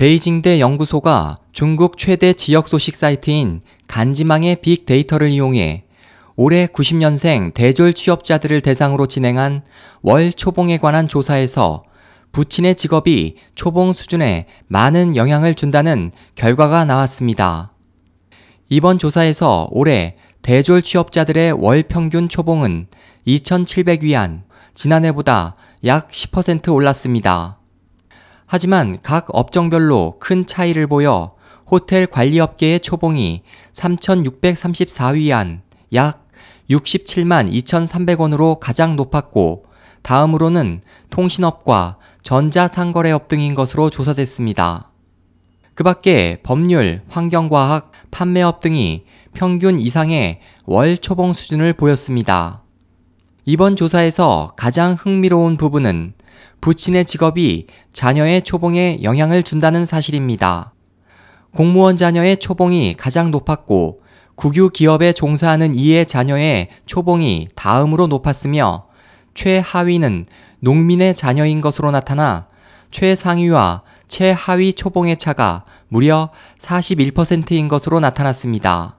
베이징대 연구소가 중국 최대 지역 소식 사이트인 간지망의 빅데이터를 이용해 올해 90년생 대졸 취업자들을 대상으로 진행한 월 초봉에 관한 조사에서 부친의 직업이 초봉 수준에 많은 영향을 준다는 결과가 나왔습니다. 이번 조사에서 올해 대졸 취업자들의 월 평균 초봉은 2,700위안, 지난해보다 약 10% 올랐습니다. 하지만 각 업종별로 큰 차이를 보여 호텔 관리업계의 초봉이 3,634위안, 약 67만 2,300원으로 가장 높았고 다음으로는 통신업과 전자상거래업 등인 것으로 조사됐습니다. 그 밖에 법률, 환경과학, 판매업 등이 평균 이상의 월 초봉 수준을 보였습니다. 이번 조사에서 가장 흥미로운 부분은 부친의 직업이 자녀의 초봉에 영향을 준다는 사실입니다. 공무원 자녀의 초봉이 가장 높았고 국유 기업에 종사하는 이의 자녀의 초봉이 다음으로 높았으며 최하위는 농민의 자녀인 것으로 나타나 최상위와 최하위 초봉의 차가 무려 41%인 것으로 나타났습니다.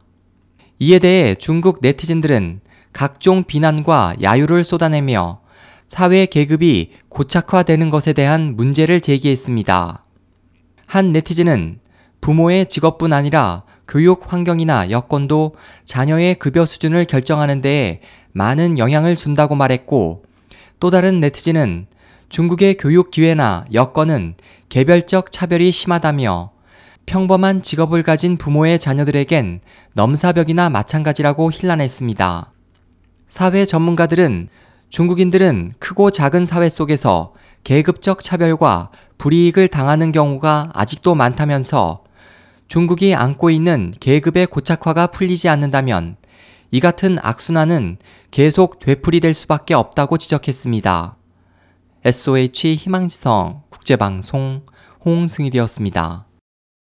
이에 대해 중국 네티즌들은 각종 비난과 야유를 쏟아내며 사회 계급이 고착화되는 것에 대한 문제를 제기했습니다. 한 네티즌은 부모의 직업뿐 아니라 교육 환경이나 여건도 자녀의 급여 수준을 결정하는 데에 많은 영향을 준다고 말했고, 또 다른 네티즌은 중국의 교육 기회나 여건은 개별적 차별이 심하다며 평범한 직업을 가진 부모의 자녀들에겐 넘사벽이나 마찬가지라고 힐난했습니다. 사회 전문가들은 중국인들은 크고 작은 사회 속에서 계급적 차별과 불이익을 당하는 경우가 아직도 많다면서 중국이 안고 있는 계급의 고착화가 풀리지 않는다면 이 같은 악순환은 계속 되풀이될 수밖에 없다고 지적했습니다. SOH 희망지성 국제방송 홍승일이었습니다.